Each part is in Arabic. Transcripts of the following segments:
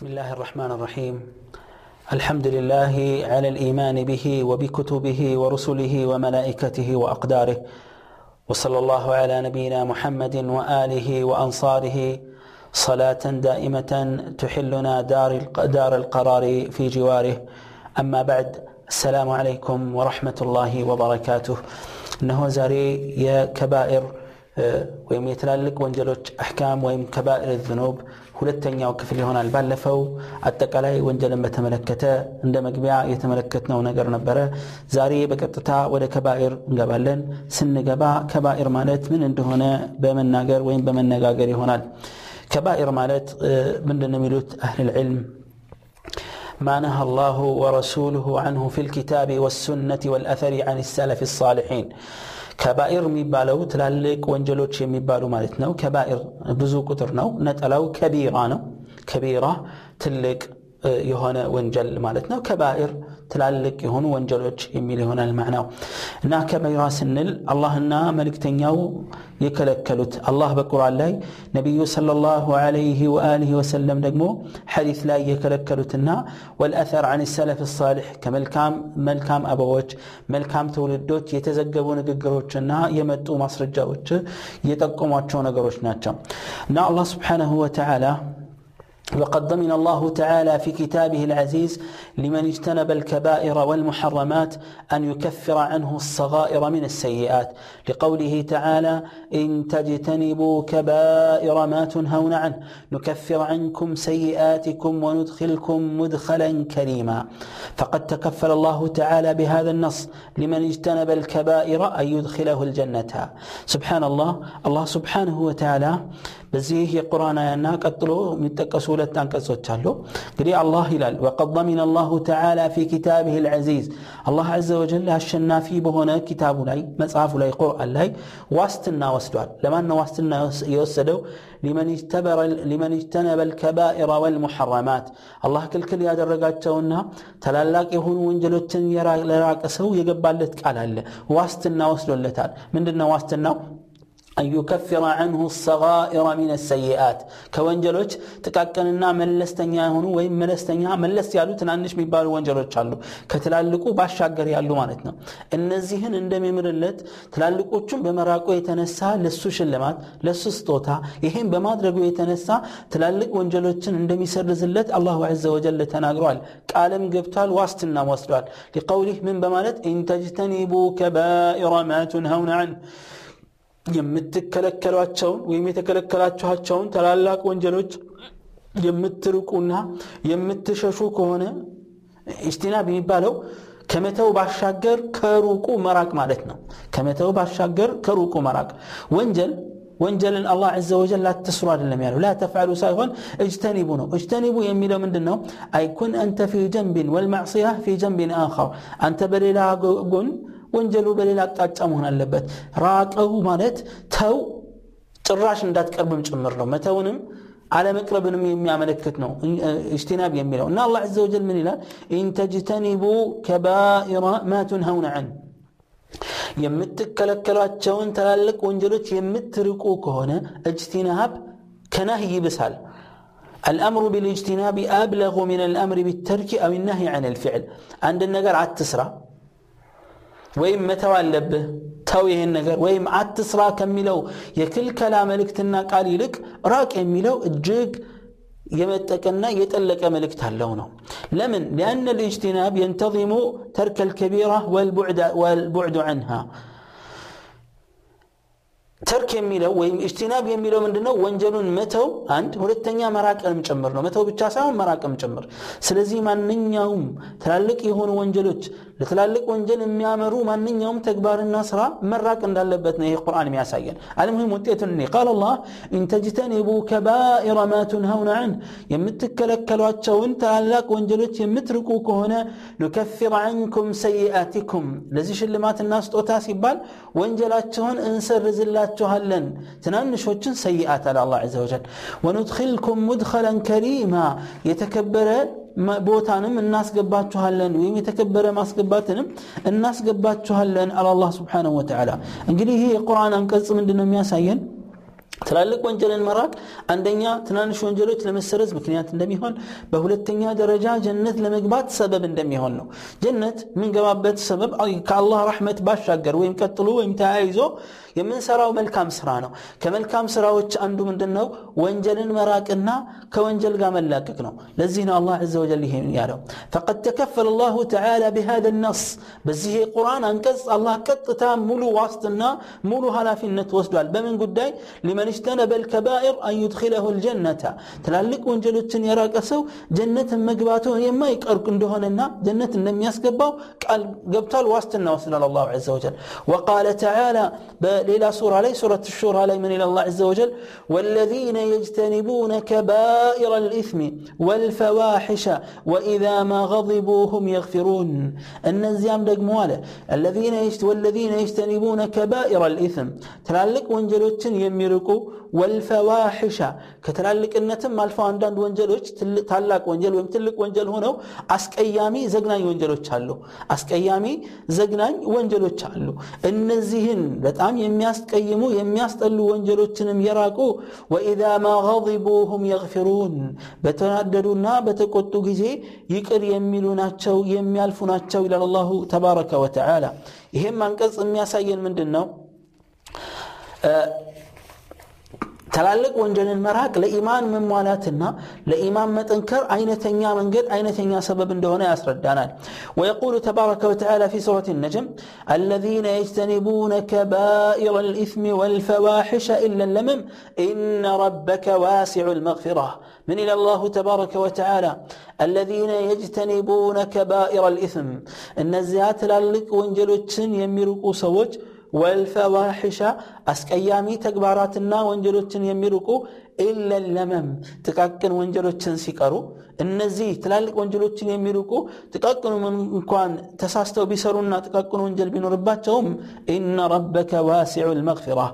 بسم الله الرحمن الرحيم. الحمد لله على الإيمان به وبكتبه ورسله وملائكته وأقداره، وصلى الله على نبينا محمد وآله وأنصاره صلاة دائمة تحلنا دار القرار في جواره. أما بعد، السلام عليكم ورحمة الله وبركاته. إنه زاري يا كبائر ወይም የተላለቅ ወንጀሎች احكام ወይም ከባኢር الذنوب ሁለተኛው ክፍል ይሆናል። ባለፈው አጠቃላይ ወንጀልን በተመለከተ እንደ መግቢያ የተመለከተው ነገር ነበረ። ዛሬ በቀጥታ ወደ ከባኢር እንገባለን። ስንገባ ከባኢር ማለት ምን እንደሆነ በመናገር ወይም በመነጋገር ይሆናል። ከባኢር ማለት ምንድነው የሚሉት اهل العلم ما نهى الله ورسوله عنه في الكتاب والسنة والأثر عن السلف الصالحين ከባኢር የሚባለው ትላልቅ ወንጀሎች የሚባሉ ማለት ነው። ከባኢር ብዙ ቁጥር ነው። ነጠላው ከቢራ ነው። ከቢራ ትልቅ የሆነ ወንጀል ማለት ነው። ከባኢር ትላልቅ የሆኑ ወንጀሎች የሚል ይሆናል ማዕናው። እና ከባኢራ ስንል አላህና መልእክተኛው የከለከሉት አላህ በቁርአን ላይ ነብዩ ሰለላሁ ዐለይሂ ወአሊሂ ወሰለም ደግሞ ሐዲስ ላይ የከለከሉትና والأثر عن السلف الصالح كملكام አባዎች መልካም ተውልዶች የተዘገቡ ንግግሮችና የመጡ ማስረጃዎች የተጠቆሟቸው ነገሮች ናቸው። እና አላህ Subhanahu Wa Ta'ala وقد ضمن الله تعالى في كتابه العزيز لمن اجتنب الكبائر والمحرمات أن يكفر عنه الصغائر من السيئات، لقوله تعالى إن تجتنبوا كبائر ما تنهون عنه نكفر عنكم سيئاتكم وندخلكم مدخلا كريما. فقد تكفل الله تعالى بهذا النص لمن اجتنب الكبائر أن يدخله الجنة. سبحان الله، الله سبحانه وتعالى بزيه القرآن أننا قتلوا من تكسولة أنكسوت شالو قري الله هلال وقد ضمن الله تعالى في كتابه العزيز. الله عز وجل هشنا فيه بهنا كتاب لي مصحف لي قرآن لي واستنا واسدوال لما أنه واستنا يوسدو لمن اجتنب الكبائر والمحرمات. الله كل هذا الرقاتونا تلالاك يهون وانجلوتن يراك أسهو يقبالتك على الله واستنا واسدوال لتال من دلنا واستنا أن يكفر عنه الصغائر من السيئات كوانجلوش تكاكننا ملستنيا هنو وين ملستنيا ملست يالو تنانش ميبالو وانجلوش يالو كتلالكو باشاقر يالو مانتنا النزيهن اندمي مرلت تلالكو چون بمراكو يتنسا لسو شلمات لسو ستوتا يهين بمادرقو يتنسا تلالك وانجلوشن اندمي سرزلت الله عز وجل تناقروال كالم قبتال واستنا واسلوال لقوله من بمالت إن تجتنبوا كبائر ما تنهون عنه የምትከለከሏቸውን ወይም የተከለከላችኋቸውን ተላላቅ ወንጀሎች የምትርቁና የምትሸሹ ከሆነ ኢስቲናብ የሚባለው ከመተው ባሻገር ከሩቁ መራቅ ማለት ነው። ከመተው ባሻገር ከሩቁ መራቅ ወንጀልን አላህ عز وجل አትስሩ አይደለም ያለው لا تفعلوا ሳይሆን اجتنبوا ነው። اجتنبوا የሚለው ምንድነው? አይኩን አንተ في جنب والمعصيه في جنب اخر አንተ በሌላ ጎን ወንጀሉ በሌላ አቅጣጫ መሆን አለበት። ራቀው ማለት ተው ጭራሽ እንዳትቀርብም ጭምር ነው። መተውንም አለመቅረብንም የሚያመለክት ነው ኢስቲናብ የሚለው። እና አላህ عز وجل ምን ይላል? إن تجتنبوا كبائر ما تنهون عنه የምትከለከሏቸውን ተላልቅ ወንጀሎች የምትርቁ ከሆነ ኢስቲናብ ከነህይ ይብሳል። الأمر بالاجتناب أبلغ من الأمر بالترك أو النهي عن الفعل. عند النجار عتسرا ወይም መተው አለብህ ተው ይሄን ነገር ወይም አትስራ ከሚለው የክልከላ መልእክትና ቃል ይልቅ ራቅ የሚለው እጅግ የመጠቀና የጠለቀ መልእክት አለው ነው። ለምን? لأن الاجتناب ينتظم ترك الكبيرة والبعد عنها. ترك የሚለው ወይም اجتناب የሚለው ምንድነው? ወንጀሉን መተው አንድ ሁለተኛ መራቅም ጨምር ነው። መተው ብቻ ሳይሆን መራቅም ጨምር። ስለዚህ ማንኛውም ተላልቅ የሆኑ ወንጀሎች ለተላልቅ ወንጀል የሚያመሩ ማንኛውም ተግባርና ስራ መራቅ እንዳለበት ነው ይህ ቁርአን የሚያሳየን። አልሙሂም ወጥተን قال الله ان تجتنبوا كبائر ما تنهون عنه የምትከለከሏቸውን ተላልቅ ወንጀሎች የምትርቁ ከሆነ نكفر عنكم سيئاتكم ለዚህ ሽልማትና ስጦታ ሲባል ወንጀላቸውን እንሰርዝላችኋለን። ትናንሾችን ሰይአት አላህ عز وجل وندخلكم مدخلا كريما የተከበረ ቦታንም እናስገባችኋለን ወይም የተከበረ ማስገባትንም እናስገባችኋለን አላህ Subhanahu Wa Ta'ala። እንግዲህ ይህ የቁርአን አንቀጽ ምንድነው የሚያሳየን? ትላልቅ ወንጀልን መራቅ አንደኛ ትናንሽ ወንጀሎች ለመሰረዝ ምክንያት እንደሚሆን በሁለተኛ ደረጃ ጀነት ለመግባት ሰበብ እንደሚሆን ነው። ጀነት ምንገባበት ሰበብ ከአላህ رحمت ባሻገር ወይም ቀጥሎ ወይም ተያይዞ የምንሰራው መልካም ስራ ነው። ከመልካም ስራዎች አንዱ ምንድነው? ወንጀልን መራቅና ከወንጀል ጋር መላቀቅ ነው። ለዚህ ነው አላህ عز وجل ያለው فقد تكفل الله تعالى بهذا النص በዚህ ቁርአን አንቀጽ አላህ ቀጥታ ሙሉ ዋስትና ሙሉ ኃላፊነት ወስዷል። በምን ጉዳይ? لمن اجتنب الكبائر أن يدخله الجنة تلالك ونجلوتن يراقسو جنة مقباته يما يقرق اندهننا جنة النم يسقبه قال قبطال واستنا وصلنا الله عز وجل. وقال تعالى ليلة سورة لي سورة الشورى لي من إلى الله عز وجل والذين يجتنبون كبائر الإثم والفواحش وإذا ما غضبوا هم يغفرون أن الزيام دقمواله والذين يجتنبون كبائر الإثم تلالك ونجلوتن يميرقو والفواحش كتلالك النتم مالفو عندان وانجلوش تلاك وانجل ومتلك وانجل هونو اسك ايامي زقنان وانجلوش هالو اسك ايامي زقنان وانجلوش هالو النزيهن لتعام يمياست قيمو يمياست اللو وانجلوش تنم يراكو وإذا ما غضبوا هم يغفرون بتناددونا بتكوتو جزي يكر يميلونا تشو يميالفونا تشو إلى الله تبارك وتعالى يهم منقص يمياساين من دنو ተላልቅ ወንጀልን መራቅ ለኢማን መሟላትና ለኢማን መጠንከር አይነተኛ መንገድ አይነተኛ ሰበብ እንደሆነ ያስረዳናል። ويقول تبارك وتعالى في سورة النجم الذين يجتنبون كبائر الإثم والفواحش إلا اللمم إن ربك واسع المغفرة من إلى الله تبارك وتعالى الذين يجتنبون كبائر الإثم إن الزيات تلالق ወንጀሎችን የሚርቁ ሰዎች والفواحش اسقيامي تكباراتنا وانجلوتن يميرقو الا اللمم تقاكن وانجلوتن سيقرو انذي تلالق وانجلوتن يميرقو تقاكن من كان تساستو بيسرونا تقاكن وانجل بينورباتهم ان ربك واسع المغفره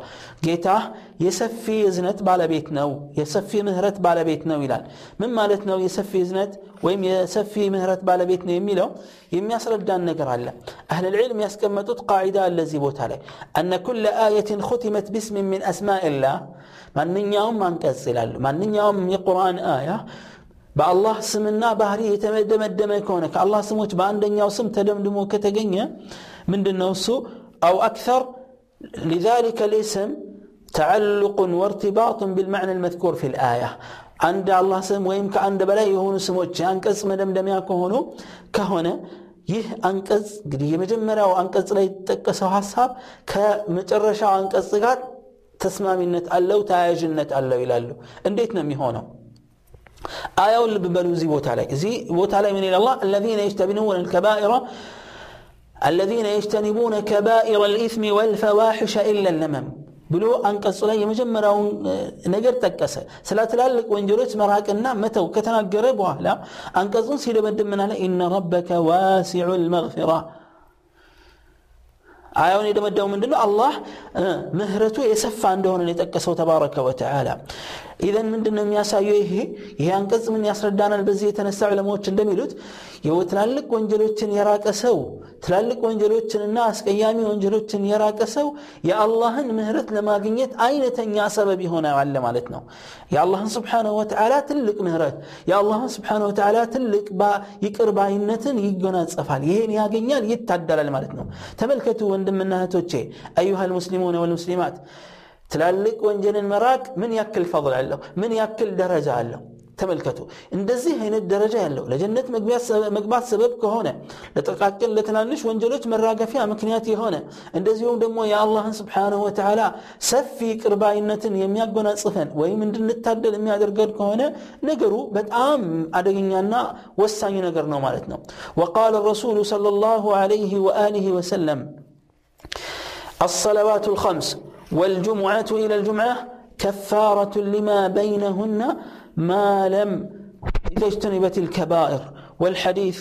جيتا يسفي ازنت بالبيتنو يسفي مهرت بالبيتنو ይላል من معناتنو يسفي ازنت ወይም የሰፊ ምህረት ባለቤት ነው የሚለው የሚያስረዳን ነገር አለ። اهل العلم ያስቀመጡት قاعده الذي ቦታ ላይ ان كل ايه ختمت باسم من اسماء الله ማንኛውም አንቀጽ ይላል ማንኛውም የቁርአን አያ በአላህ ስምና ባህሪ የተመደመደመ ከሆነ ከአላህ ስሞች በአንደኛው ስም ተደምድሞ ከተገኘ ምንድነው እሱ او اكثر لذلك الاسم تعلق وارتباط بالمعنى المذكور في الايه عند الله سم ويم كعند بلا يهون سموت አንቀጽ መደምደሚያ ከሆነ ይህ አንቀጽ ግዲየ መጀመሪያው አንቀጽ ላይ ተጠቀሰው ሐሳብ ከመጨረሻው አንቀጽ ጋር ተስማሚነት አለው ታያጅነት አለው ይላሉ። እንዴት ነው የሚሆነው? አያው ልብበሉ ዚ ቦታ ላይ ምን ይላል አላህ الذين يجتنبون الكبائر الإثم والفواحش إلا اللمم ብሎ አንቀጽ ላይ የመጀመሪያው ነገር ተከሰ። ስለተላልቅ ወንጀሎች መራቅና መተው ከተናገረ በኋላ አንቀጹን ሲደመድም እና ان ربك واسع المغفره አያውን ይደመደው ምንድነው አላህ ምህረቱ የሰፋ እንደሆነ ለተከሰው ተባረከ ወተዓላ። اذا ምንድነው የሚያሳየው? ይሄ አንቀጽ ምን ያስረዳናል? በዚህ የተነሳ ዑለማዎች እንደሚሉት የወትላልቅ ወንጀሎችን የራቀ ሰው ትላልቅ ወንጀሎችንና አስቀያሚ ወንጀሎችን የራቀ ሰው የአላህን ምህረት ለማግኘት አይነተኛ ሰበብ ይሆናል ማለት ነው። የአላህን Subhanahu Wa Ta'ala ትልቅ ምህረት የአላህን Subhanahu Wa Ta'ala ትልቅ ይቅርባይነትን ይጎናጸፋል። ይሄን ያገኛል ይታደላል ማለት ነው። ተመልከቱ ወንድምና እህቶቼ ايها المسلمون والمسلمات ትላልቅ ወንጀልን መራቅ ምን ያክል ፈضል አለው ምን ያክል ደረጃ አለው ተመልከቱ። እንደዚህ አይነት ደረጃ ያለው ለጀነት መግባት ሰበብ ከሆነ ለጥቃቅን ለተናንሽ ወንጀሎች መራገፊያ ምክንያት ይሆነ እንደዚሁም ደግሞ የአላህን Subhanahu Wa Ta'ala ሰፊ ቅርባይነትን የሚያጎናጽፈን ወይም እንድንታደል የሚያደርገን ከሆነ ነገሩ በጣም አደገኛና ወሳኝ ነገር ነው ማለት ነው። وقال الرسول صلى الله عليه واله وسلم الصلوات الخمس والجمعة الى الجمعة كفارة لما بينهن ما لم يجتنبت الكبائر والحديث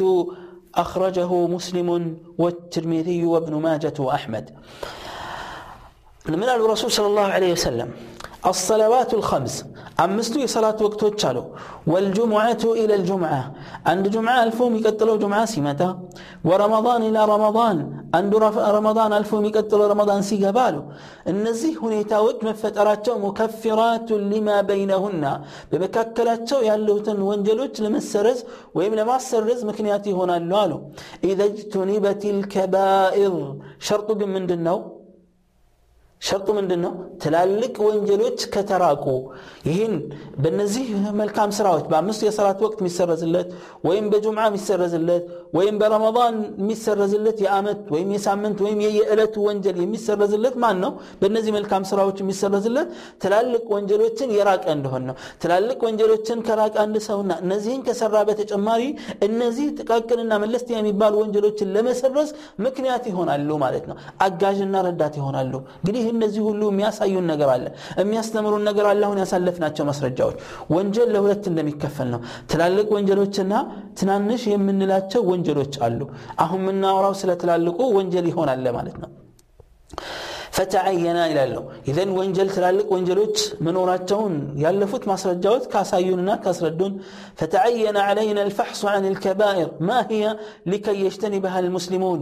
أخرجه مسلم والترمذي وابن ماجة وأحمد. من الرسول صلى الله عليه وسلم الصلوات الخمس አምስቱ የሰላት ወቅቶች አሉ والجمعه الى الجمعه عند جمعه الفوم يقتلوا جمعه سمتا ورمضان الى رمضان عند رمضان الفوم يقتلوا رمضان سيغبالو انذي ሁኔታዎች መፈጠራቸው مكفرات لما بينهن በመካከላቸው ያሉትን ወንጀሎች ለመሰረዝ ወይም ለማሰረዝ ምክንያት ይሆናሉ አሉ اذا اجتنبت الكبائر شرط ምንድነው شرط ምንድነው ተላልቅ ወንጀሎች ከተራቁ ይሄን በእነዚህ መልካም ስራዎች በአምስቱ የሰላት ወቅት የሚሰረዝለት ወይም በጁምዓ የሚሰረዝለት ወይም በረመዳን የሚሰረዝለት የአመት ወይም የሳምንት ወይም የየዕለት ወንጀል የሚሰረዝለት ማን ነው በእነዚህ መልካም ስራዎች የሚሰረዝለት ተላልቅ ወንጀሎችን የራቀ እንደሆነ ነው ተላልቅ ወንጀሎችን ከራቀ አንድ ሰውና እነዚህን ከሰራ በተጨማሪ እነዚህ ጥቃቅንና መለስተኛ የሚባሉ ወንጀሎችን ለመሰረዝ ምክንያት ይሆናሉ ማለት ነው አጋዥና ረዳት ይሆናሉ እንግዲህ እነዚህ ሁሉ የሚያሳዩን ነገር አለ የሚያስተምሩን ነገር አለ አሁን ያሳለፍናቸው መስረጃዎች ወንጀል ለሁለት እንደሚከፈል ነው ተላልቅ ወንጀሎችና ትናንሽ የምንላቸው ወንጀሎች አሉ አሁን ምናወራው ስለ ተላልቁ ወንጀል ይሆናል ማለት ነው فتعينا الى الله اذا ወንጀል ተላልቅ ወንጀሎች መኖራቸውን ያለፉት ማስረጃዎች ካሳዩንና ካስረዱን فتعينا علينا الفحص عن الكبائر ما هي لكي يجتنبها المسلمون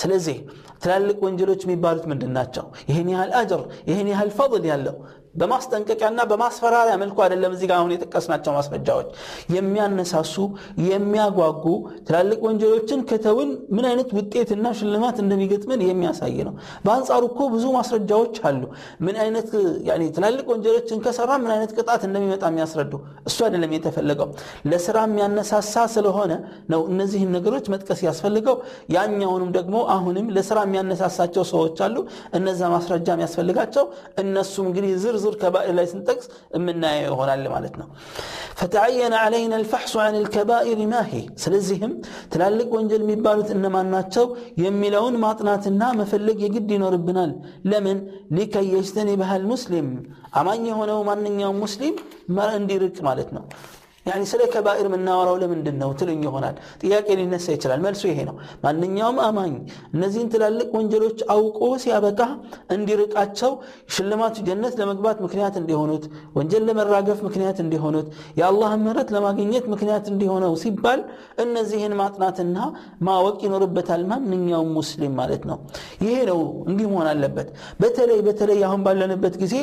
ስለዚህ ተላልቅ ወንጀሎች የሚባሉት ምንድናቸው ይሄን ያህል አጅር ይሄን ያህል ፈضል ያለው በማስተንከካና በማስፈራሪያ መልኩ አይደለም እዚህ ጋር አሁን የተከስናቸው ማስረጃዎች የሚያነሳሱ የሚያጓጉ ተላልቅ ወንጀሎችን ከተውን ምን አይነት ውጤትና ሽልማት እንደሚገጥመን የሚያሳይ ነው በአንጻሩ እኮ ብዙ ማስረጃዎች አሉ ምን አይነት يعني ተላልቅ ወንጀሎችን ከሰራ ምን አይነት ቅጣት እንደሚመጣ የሚያስረዱ እሱ አይደለም የተፈለገው ለሥራ የሚያነሳሳ ስለሆነ ነው እነዚህ ነገሮች መጥቀስ ያስፈልገው ያኛውንም ደግሞ አሁንም ለሥራ የሚያነሳሳቸው ሰዎች አሉ እነዛ ማስረጃ የሚያስፈልጋቸው እነሱም እንግዲህ ዝር كبائر لا ينتقص من هنا اللي معناتنا فتعين علينا الفحص عن الكبائر ما هي سلازهم تلالق وانجل ميبالوت انما ناتشو يميلون ماطناتنا مفلق يجد ينوربنال لمن لكي يجتنبها المسلم اماني هنا وماننياو مسلم ما انديرك معناتنا يعني سلا كبائر من نار ولا من دنه وتلين ይሆናል ጥያቄ ሊነሳ ይችላል መልሱ ይሄ ነው ማንኛውም አማኝ እነዚህን ተላልቅ ወንጀሎች አውቆ ሲያበቃ እንዲርቃቸው ሽልማቱ ጀነት ለመግባት ምክንያት እንዲሆኑት ወንጀል ለመራገፍ ምክንያት እንዲሆኑት ያአላህ ምህረት ለማግኘት ምክንያት እንዲሆነው ሲባል እነዚህን ማጥናትና ማወቅ ይኖርበታል ማንኛውም ሙስሊም ማለት ነው ይሄ ነው እንዲህ መሆን አለበት በተለይ አሁን ባለንበት ጊዜ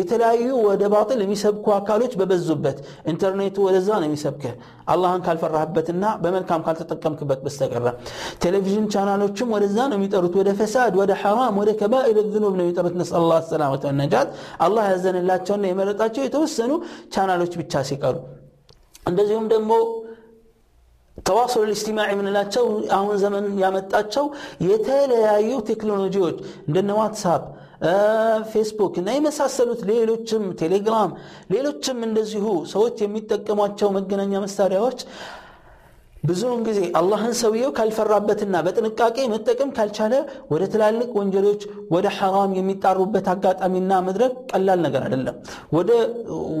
የተለያዩ ወደ ባጥል የሚሰብኩ አካሎች በበዙበት ኢንተርኔት ዛና የሚሰብከ አላህን ካልፈራህበትና በመልካም ካልተጠቀምክበት በስተቀር ቴሌቪዥን ቻናሎችም ወደዛ ነው የሚጠሩት ወደ ፈሳድ ወደ حرام ወደ ከባኢር الذنوب ነው የሚጠሩት ነሰላህ ሰላማተ ወነጃት አላህ ያዘነላቸውና የመረጣቸው የተወሰኑ ቻናሎች ብቻ ሲቀሩ እንደዚሁም ደግሞ تواصل الاجتماعي من ላቸው አሁን ዘመን ያመጣቸው የተለያዩ ቴክኖሎጂዎች እንደነ WhatsApp ፌስቡክ እና የመሳሰሉት ሌሎችም ቴሌግራም ሌሎችም እንደዚሁ ሰዎች የሚጠቀሟቸው መገናኛ መሳሪያዎች ብዙውን ጊዜ አላህን ሰውየው ካልፈራበትና በጥንቃቄ መጠቀም ካልቻለ ወደ ተላልቅ ወንጀሎች ወደ حرام የሚጣሩበት አጋጣሚና መድረክ ቀላል ነገር አይደለም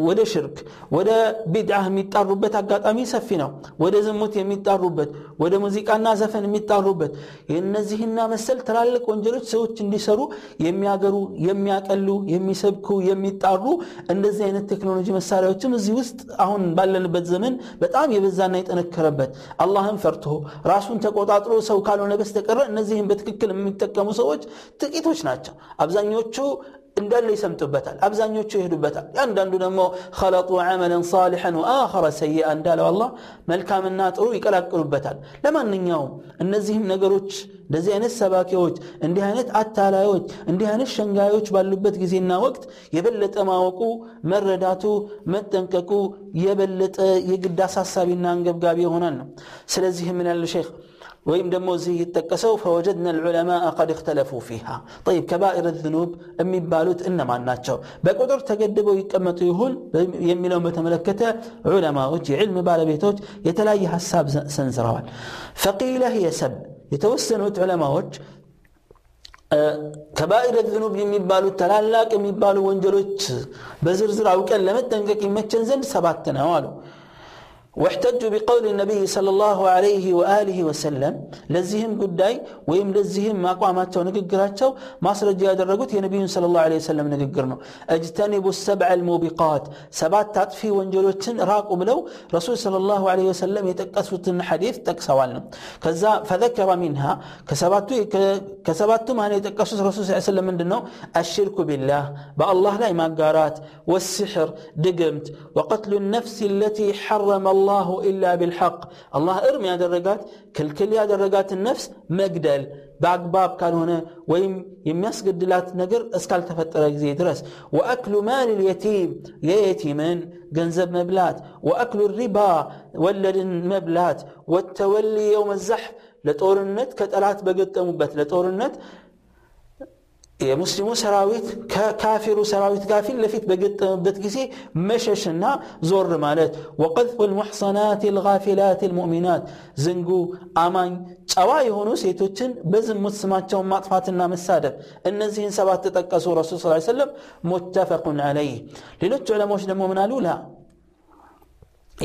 ወደ ሽርክ ወደ ቢድዓ የሚጣሩበት አጋጣሚ ሰፊ ነው ወደ ዝሙት የሚጣሩበት ወደ ሙዚቃና ዘፈን የሚጣሩበት የነዚህና መሰል ተላልቅ ወንጀሎች ሰዎች እንዲሰሩ የሚያገሩ የሚያቀሉ የሚሰብኩ የሚጣሩ እንደዚህ አይነት ቴክኖሎጂ መሳሪያዎችም እዚህ ውስጥ አሁን ባለንበት ዘመን በጣም የበዛና የተነከረበት አላህን ፈርቶ ራሱን ተቆጣጥሮ ሰው ካልሆነ በስተቀር እነዚህን በትክክል የሚጠቀሙ ሰዎች ጥቂቶች ናቸው አብዛኞቹ እንዳለ ይሰምጡበታል አብዛኞቹ ይሄዱበታል አንዳንዱ ደግሞ خلطوا عملا صالحا واخر سيئا እንዳለ والله መልካምና ጥሩ ይቀላቅሉበታል ለማንኛውም እነዚህም ነገሮች እንደዚህ አይነት ሰባኪዎች እንዲህ አይነት አታላዮች እንዲህ አይነት ሸንጋዮች ባሉበት ጊዜና ወቅት የበለጠ ማወቁ መረዳቱ መጠንቀቁ የበለጠ የግድ አሳሳቢና አንገብጋቢ ይሆናል ነው ስለዚህ ምን ያለ ሼክ ويم دمو زي يتكسوا فوجدنا العلماء قد اختلفوا فيها طيب كبائر الذنوب امي بالوت انما ناتشو بقدر تجدبو يقمتو يهون يميلو متملكته علماء وجه علم بالبيتوج يتلاي حساب سنزراوال فقيل هي سب يتوسنوا علماء وجه كبائر الذنوب የሚባሉ ተላላቅ የሚባሉ ወንጀሎች በዝርዝር አውቀን ለመጠንቀቅ ይመቸን ዘንድ 7 ነው አሉ واحتجوا بقول النبي صلى الله عليه وآله وسلم لزهم قداي ويم لزهم ما قاماتهم نققراتهم ما سرجي يدرقوت يا نبي صلى الله عليه وسلم نققرنا اجتنبوا السبع الموبقات سبات تطفي وانجلوتن راقوا بلو رسول صلى الله عليه وسلم يتقسوتن حديث تقسوالنا كذا فذكر منها كسباتو ما يتقسوت رسول صلى الله عليه وسلم من دنو الشرك بالله بأ الله لا إماقارات والسحر دقمت وقتل النفس التي حرم الله إلا بالحق الله ارمي هذا الرقات كل هذا الرقات النفس مقدل بأقباب كان هنا ويمسقد لات نقر اسكال تفتر زي درس وأكل مال اليتيم يتيمين جنزب مبلات وأكل الربا ولد مبلات والتولي يوم الزحف لطورنت كتلات بقت مبت لطورنت የሙስሊሙ ሰራዊት ከካፊሩ ሰራዊት ጋር ፊት ለፊት በገጠመበት ጊዜ መሸሽና ዞር ማለት وقذف المحصنات الغافلات المؤمنات ዝንጉ አማኝ ጸዋ የሆኑ ሴቶችን በዝሙት ስማቸውን ማጥፋትና መሳደብ እነዚህን ሰባት ተጠቀሱ ረሱል ሰለላሁ ዐለይሂ ወሰለም متفق عليه ሌሎች ዑለማዎች ደግሞ ምን አሉ ላ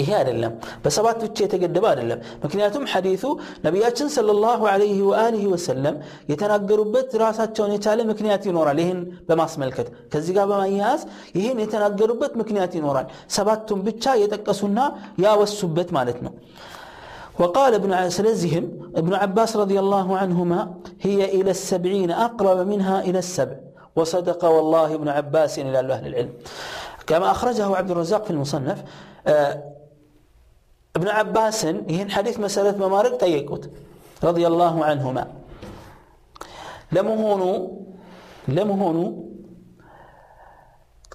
ይሄ አይደለም በሰባት ብቻ የተገደበ አይደለም ምክንያቱም ሐዲሱ ነብያችን ሰለላሁ ዐለይሂ ወአሊሂ ወሰለም የተናገሩበት ራሳቸውን የቻለ ምክንያት ይኖራል ይሄን በማስመልከት ከዚህ ጋር በማያያዝ ይሄን የተናገሩበት ምክንያት ይኖራል ሰባቱን ብቻ የተጠቀሱና ያወሱበት ማለት ነው وقال ابن عسلزهم ابن عباس رضي الله عنهما هي الى 70 اقرب منها الى 7 وصدق والله ابن عباس الى اهل العلم كما اخرجه عبد الرزاق في المصنف ابن عباس يهن حديث مسألة ممارك تيكوت رضي الله عنهما لم هونو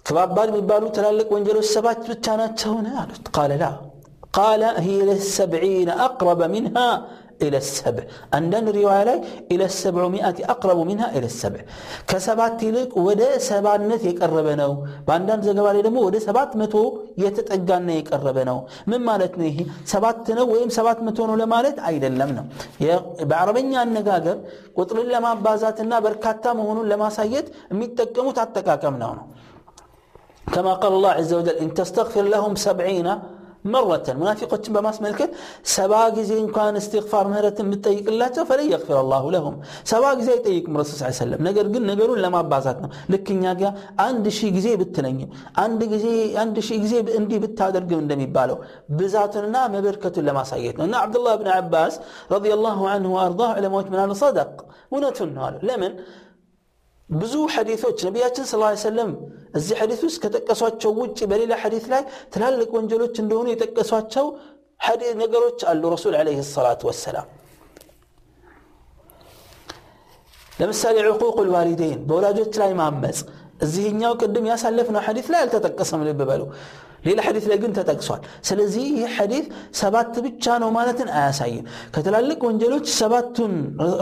كبابال ببالو تلالك وانجلو السبات بتانات هنا قال لا قال هي إلى 70 أقرب منها إلى 7 عندن رواية لي إلى 700 أقرب منها إلى 7 كسبات تلك ودا 700 يقربناو باندان زغبا لي دمو ودا 700 يتطغانا يقربناو من معناتني هي 7 ነው ወይም 700 ነው ለማለት አይደለም ነው በአረበኛ አነጋገር ቁጥሩን ለማባዛትና በርካታ መሆኑን ለማሳየት የሚጠቀሙት አጠቃቀም ነው كما قال الله عز وجل ان تستغفر لهم 70 مرة منافقة بماس ملكة سباق زي كان استغفار مهرة بالتيق الله فلا يغفر الله لهم سباق زي تيق مرسول صلى الله عليه وسلم نقرون لما بعضاتنا لكن ياقا عند شيء زي بالتنين عند شيء زي اندي بالتادر قم دمي بالو بذاتنا مبركة لما سايتنا ان عبد الله بن عباس رضي الله عنه وارضاه على موت من صدق ونتنا لمن ብዙ ሐዲሶች ነብያችን ሰለላሁ ዐለይሂ ወሰለም እዚ ሐዲስ ውስጥ ከተቀሰዋቸው ውጪ በሌላ ሐዲስ ላይ ተላልቅ ወንጀሎች እንደሆኑ የተቀሰዋቸው ሐዲስ ነገሮች አሉ ረሱል ዐለይሂ ሰላቱ ወሰለም ለምሳሌ عقوق الوالدين በወላጆች ላይ ማመጽ እዚህኛው ቀደም ያሳለፈው ሐዲስ ላይ አልተጠቀሰም ለበበሉ ሌላ ሐዲስ ላይ ግን ተጠቅሷል ስለዚህ ይሄ ሐዲስ ሰባት ብቻ ነው ማለትን አያሳይም ከተላልቅ ወንጀሎች ሰባቱን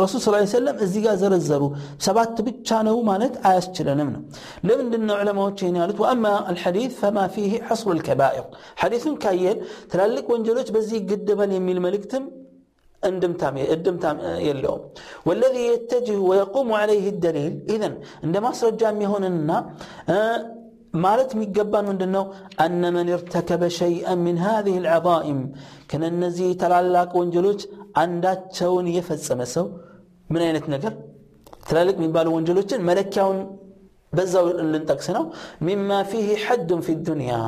ረሱል ሰለላሁ ዐለይሂ ወሰለም እዚህ ጋር ዘረዘሩ ሰባት ብቻ ነው ማለት አያስችለንም ነው ለምንድነው ዑለማዎች ይሄን ያሉት واما الحديث فما فيه حصر الكبائر ሐዲስን ካየን ተላልቅ ወንጀሎች በዚህ ግድበን የሚል መልእክትም اندمتام يلوم والذي يتجه ويقوم عليه الدليل اذا عندما سرجام يهوننا مالت ميقبان مندنو ان من ارتكب شيئا من هذه العظائم كان النزي تلالاك وانجلوج عنداتشون يفصمسو من اينت نجر تلالاك ميبالو وانجلوجن ملكياون بزاو لنطقس نو مما فيه حد في الدنيا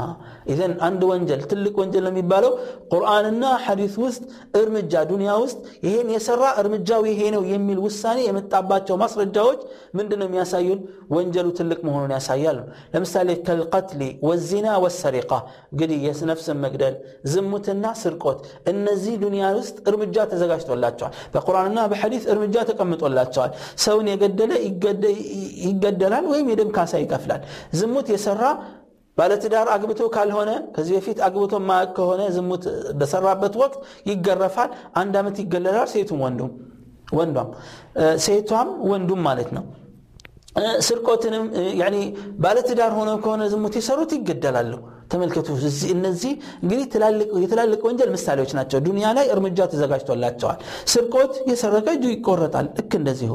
اذا عند وانجل تلك وانجل ميبالو قراننا حديث وسط ارمجا دنيا وسط يهين يسرى ارمجاو يهينو يميل وساني يمطاباچو مسرجاوچ مندنو مياسايون وانجلو تلك مهونن ياسايال لمثال كالقتل والزنا والسرقه قدي يس نفس مقدل زموتنا سرقوت انزي دنيا وسط ارمجا تزغاجتولاچوال بقراننا بحديث ارمجا تقمطولاچوال سون يجدله يجدلان ويم ደም ካሳ ይከፍላል ዝሙት የሰራ ባለትዳር አግብቶ ካልሆነ ከዚህ በፊት አግብቶ ማከ ሆነ ዝሙት በሰራበት ወቅት ይገረፋል አንድ አመት ይገለላል ሴቱም ወንዱም ሴቷም ወንዱም ማለት ነው ስርቆትንም يعني ባለትዳር ሆኖ ከሆነ ዝሙት ይሰሩት ይገደላሉ ተመልከቱ እነዚህ እንግዲህ የተላልቅ ወንጀል ምሳሌዎች ናቸው ዱንያ ላይ እርምጃ ተዘጋጅቶላቸዋል ስርቆት የሰረቀ እጁ ይቆረጣል እክ እንደዚህ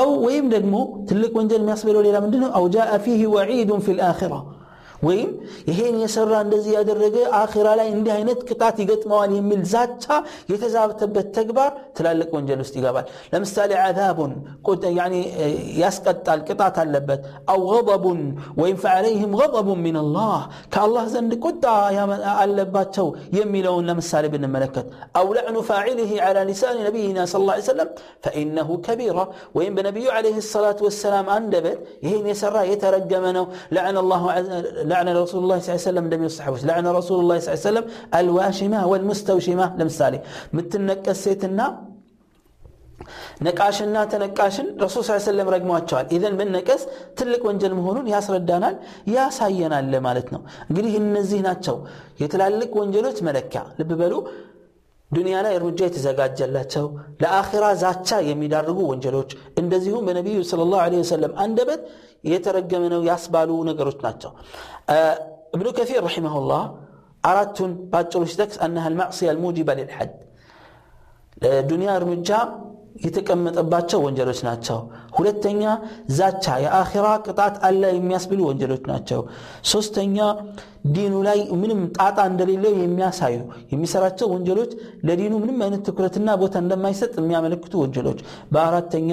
አው ወይም ደግሞ ትልቅ ወንጀል የሚያስበለው ሌላ ምንድነው አውጃ فيه وعيد في الاخره ወይም ይሄን የሰራ እንደዚህ ያደረገ አኺራ ላይ እንዲህ አይነት ቅጣት ይገጥመዋል የሚል ዛቻ የተዛብተበት ተግባር ትላልቅ ወንጀል ውስጥ ይገባል። ለምሳሌ عذاب قد يعني ያስቀጣል ቅጣት አለበት او غضب وان فعليهم غضب من الله ከአላህ ዘንድ ቁጣ ያለባቸው የሚለውን ለምሳሌ ብንመለከት او لعن فاعله على لسان نبينا صلى الله عليه وسلم فانه كبيره وان بنبي عليه الصلاه والسلام አንደበት ይሄን የሰራ የተረገመ ነው لعن الله لعن رسول الله صلى الله عليه وسلم لم يصحبه لعن رسول الله صلى الله عليه وسلم الواشمه والمستوشمه ለምሳሌ ምትነቀስ ሴትና ነቃሽና ተነቃሽን ረሱል ሰለላሁ ዐለይሂ ወሰለም ረግመዋቸዋል። ኢዘን በነቀስ ትልቅ ወንጀል መሆኑን ያስረዳናል ያሳየናል ማለት ነው። እንግዲህ እነዚህ ናቸው የትላልቅ ወንጀሎች መለኪያ። ልብ በሉ ዱንያ ላይ እርምጃ የተዘጋጀላቸው ለአኺራ ዛቻ የሚዳርጉ ወንጀሎች እንደዚሁም በነብዩ ሰለላሁ ዐለይሂ ወሰለም አንደበት የተረገመ ነው ያስባሉ ነገሮች ናቸው። ابن كثير رحمه الله አራቱን ባጭሩሽ ደክስ انها المعصيه الموجبه للحد ለዱንያ እርምጃ የተቀመጠባቸው ወንጀሎች ናቸው። ሁለተኛ ዛቻ የአኺራ ቅጣት አለ የሚያስብሉ ወንጀሎች ናቸው። ሶስተኛ ዲኑ ላይ ምንም ጣጣ እንደሌለው የሚያሳዩ የሚሰራቸው ወንጀሎች ለዲኑ ምንም አይነት ትኩረትና ቦታ እንደማይሰጥ የሚያመለክቱ ወንጀሎች። በአራተኛ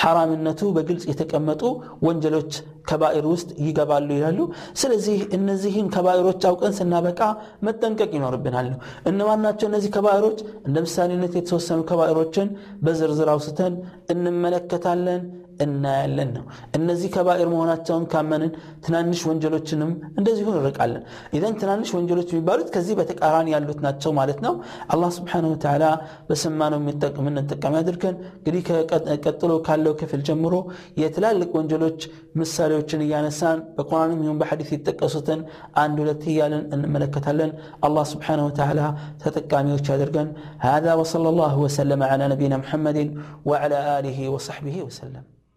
حرامነቱ በግልጽ የተቀመጡ ወንጀሎች ከባኢር ውስጥ ይገባሉ ይላሉ። ስለዚህ እነዚህን ከባኢሮች አውቀን ስናበቃ መጠንቀቅ ይኖርብናል። እነማናቸው እነዚህ ከባኢሮች? እንደምሳሌነት የተወሰኑ ከባኢሮችን በዝርዝር አውስተን እንመለከታለን እናያለን ነው። እነዚህ ከባኢር መሆናቸውን ካመንን ትናንሽ ወንጀሎችንም እንደዚህ ሆነ ረቃለን። ኢዘን ትናንሽ ወንጀሎች የሚባሉት ከዚህ በተቃራኒ ያሉት ናቸው ማለት ነው። አላህ Subhanahu Wa Ta'ala በስማነው የሚጠቅም ያድርገን። እንግዲህ ከቀጥሎ ካለው ክፍል ጀምሮ የትላልቅ ወንጀሎች ምሳሌዎችን ያነሳን በቁርአንም ይሁን በሐዲስ የተጠቀሱትን አንድ ሁለት ይያለን እንመለከታለን። አላህ Subhanahu Wa Ta'ala ተጠቃሚዎች ያድርገን። هذا وصلى الله وسلم على نبينا محمد وعلى اله وصحبه وسلم